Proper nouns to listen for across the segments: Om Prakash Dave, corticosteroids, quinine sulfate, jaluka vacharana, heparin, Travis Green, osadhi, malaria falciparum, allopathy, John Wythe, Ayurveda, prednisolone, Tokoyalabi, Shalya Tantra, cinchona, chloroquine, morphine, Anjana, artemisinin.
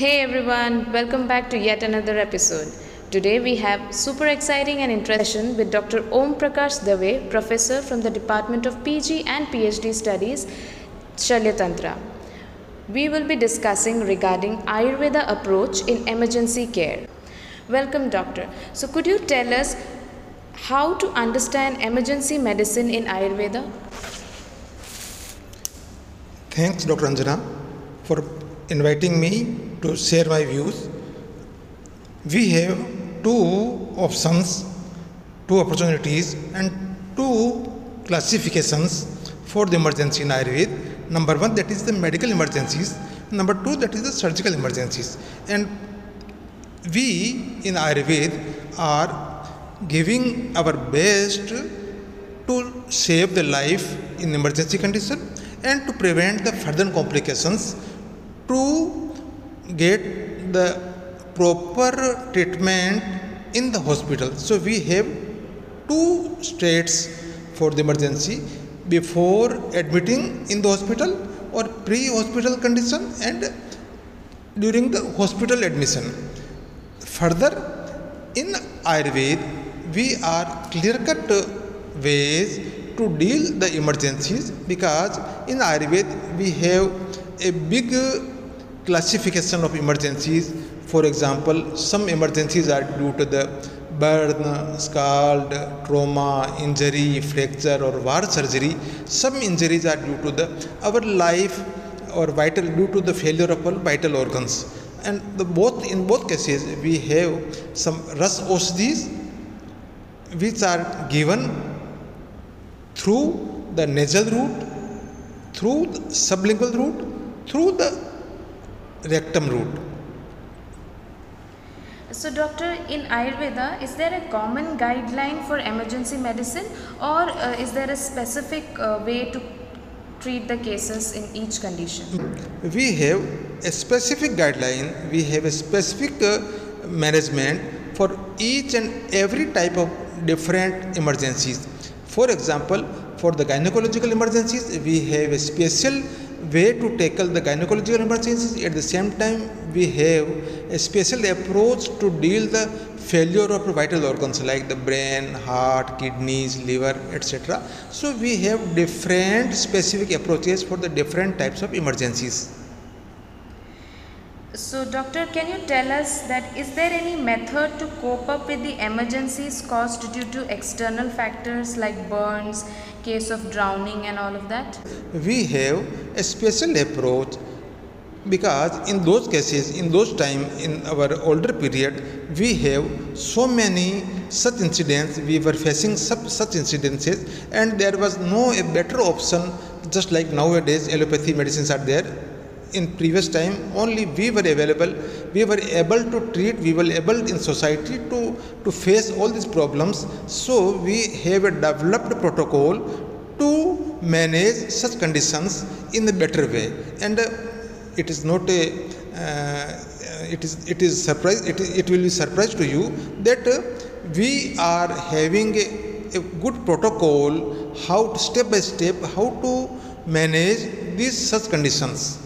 Hey everyone, welcome back to yet another episode. Today we have super exciting and interesting session with Dr. Om Prakash Dave, professor from the Department of PG and PhD Studies, Shalya Tantra. We will be discussing regarding Ayurveda approach in emergency care. Welcome doctor. So could you tell us how to understand emergency medicine in Ayurveda? Thanks Dr. Anjana for inviting me to share my views. We have two options, two opportunities and two classifications for the emergency in Ayurveda. Number one, that is the medical emergencies. Number two, that is the surgical emergencies. And we in Ayurveda are giving our best to save the life in emergency condition and to prevent the further complications, to get the proper treatment in the hospital. So we have two states for the emergency: before admitting in the hospital or pre-hospital condition, and during the hospital admission. Further, in Ayurveda we are clear-cut ways to deal the emergencies, because in Ayurveda we have a big classification of emergencies. For example, some emergencies are due to the burn, scald, trauma, injury, fracture or war surgery. Some injuries are due to our life or vital, due to the failure of our vital organs. And in both cases we have some rush osadhis which are given through the nasal route, through the sublingual route, through the rectum route. So doctor, in Ayurveda, is there a common guideline for emergency medicine, or is there a specific way to treat the cases in each condition? We have a specific guideline, we have a specific management for each and every type of different emergencies. For example, for the gynecological emergencies, we have a special way to tackle the gynecological emergencies. At the same time, we have a special approach to deal the failure of vital organs like the brain, heart, kidneys, liver, etc. So we have different specific approaches for the different types of emergencies. So doctor, can you tell us that is there any method to cope up with the emergencies caused due to external factors like burns, case of drowning and all of that? We have a special approach, because in those cases, in those time, in our older period, we have so many such incidents, we were facing such incidences, and there was no a better option. Just like nowadays allopathy medicines are there, in previous time only we were able to treat, we were able in society to face all these problems. So we have a developed protocol to manage such conditions in a better way, and it is not a it is surprise, it will be surprise to you that we are having a good protocol how to, step by step, how to manage these such conditions.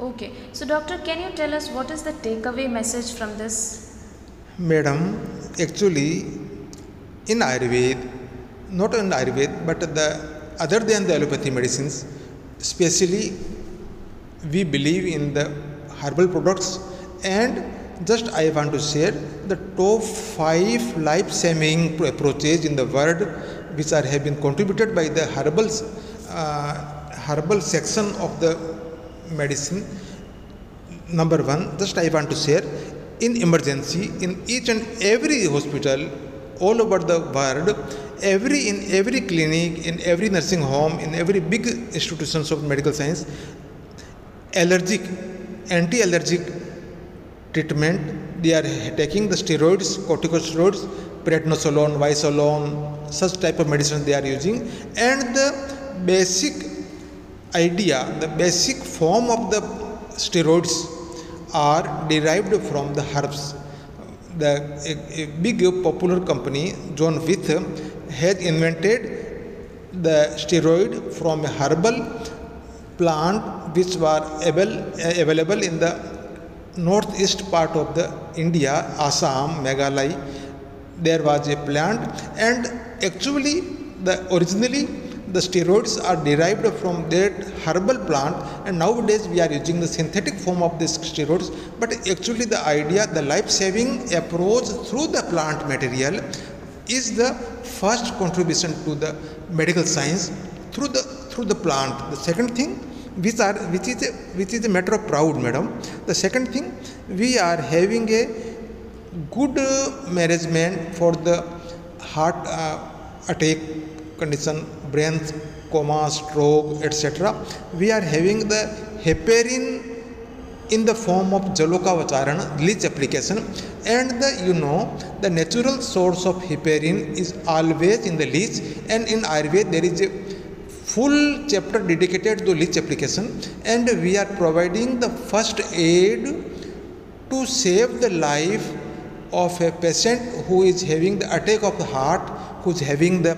Okay, so doctor, can you tell us what is the takeaway message from this? Madam, actually in Ayurveda, not in Ayurveda but other than the allopathy medicines, especially we believe in the herbal products, and just I want to share the top 5 life-saving approaches in the world which are have been contributed by the herbal section of the medicine. Number one, just I want to share, in emergency, in each and every hospital all over the world, in every clinic, in every nursing home, in every big institutions of medical science, anti-allergic treatment, they are taking the steroids, corticosteroids, prednisolone, visolone, such type of medicine they are using. And the basic idea, the basic form of the steroids are derived from the herbs. A big popular company, John Wythe, has invented the steroid from a herbal plant which were available in the northeast part of the India, Assam, Meghalaya. There was a plant, and actually originally the steroids are derived from that herbal plant, and nowadays we are using the synthetic form of these steroids. But actually the idea, the life-saving approach through the plant material is the first contribution to the medical science through the plant. The second thing, which is a matter of proud, madam. The second thing, we are having a good management for the heart attack condition, brain coma, stroke, etc. We are having the heparin in the form of jaluka vacharana leach application, and the natural source of heparin is always in the leech, and in Ayurveda there is a full chapter dedicated to leech application, and we are providing the first aid to save the life of a patient who is having the attack of the heart, who is having the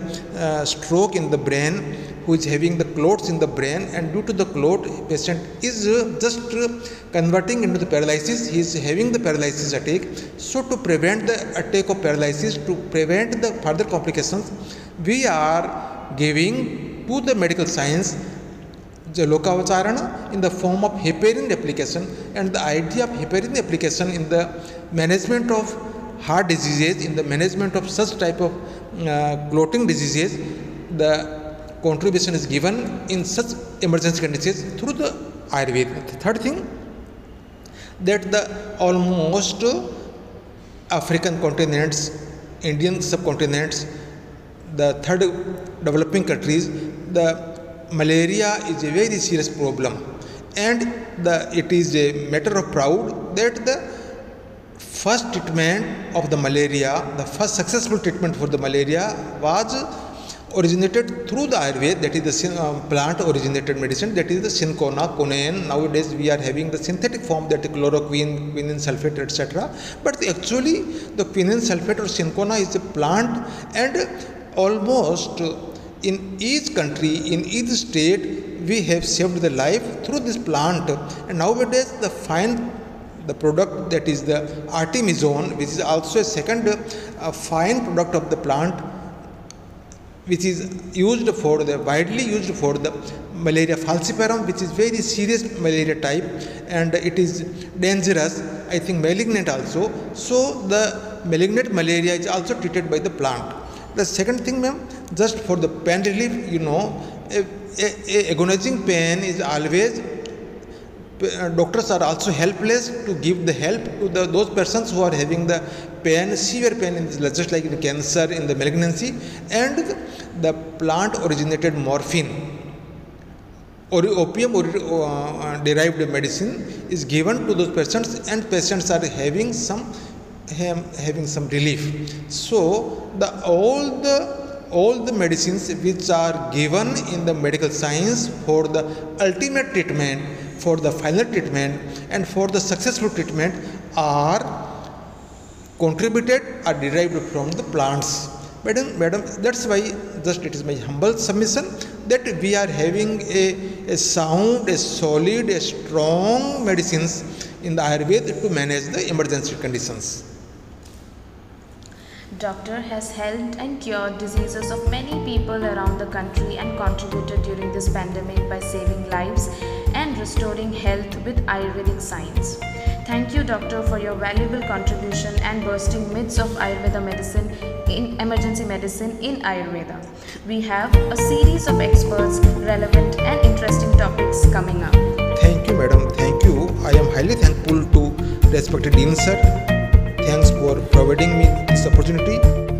stroke in the brain, who is having the clots in the brain, and due to the clot, patient is just converting into the paralysis. He is having the paralysis attack. So to prevent the attack of paralysis, to prevent the further complications, we are giving to the medical science jaluka vacharana in the form of heparin application, and the idea of heparin application in the management of heart diseases, in the management of such type of clotting diseases, the contribution is given in such emergency conditions through the Ayurveda. The third thing, that the almost African continents, Indian subcontinents, the third developing countries, the malaria is a very serious problem, and it is a matter of proud that the first treatment of the malaria, the first successful treatment for the malaria was originated through the Ayurveda, that is the plant originated medicine, that is the cinchona, quinine. Nowadays we are having the synthetic form, that is chloroquine, quinine sulfate, etc. But actually the quinine sulfate or cinchona is a plant, and almost in each country, in each state, we have saved the life through this plant. And nowadays the product, that is the artemisinin, which is also a second fine product of the plant, which is widely used for the malaria falciparum, which is very serious malaria type, and it is dangerous, I think malignant also. So the malignant malaria is also treated by the plant. The second thing, ma'am, just for the pain relief, agonizing pain is always, doctors are also helpless to give the help to those persons who are having the pain, severe pain, just like in cancer, in the malignancy. And the plant originated morphine or opium derived medicine is given to those patients, and patients are having some relief. So all the medicines which are given in the medical science for the ultimate treatment, for the final treatment, and for the successful treatment are contributed or derived from the plants. Madam, that's why just it is my humble submission that we are having a sound, a solid, a strong medicines in the Ayurveda to manage the emergency conditions. Doctor has helped and cured diseases of many people around the country and contributed during this pandemic by saving lives and restoring health with Ayurvedic science. Thank you, Doctor, for your valuable contribution and bursting myths of Ayurveda medicine in emergency medicine in Ayurveda. We have a series of experts, relevant and interesting topics coming up. Thank you, madam. Thank you. I am highly thankful to respected Dean sir. Thanks for providing me this opportunity.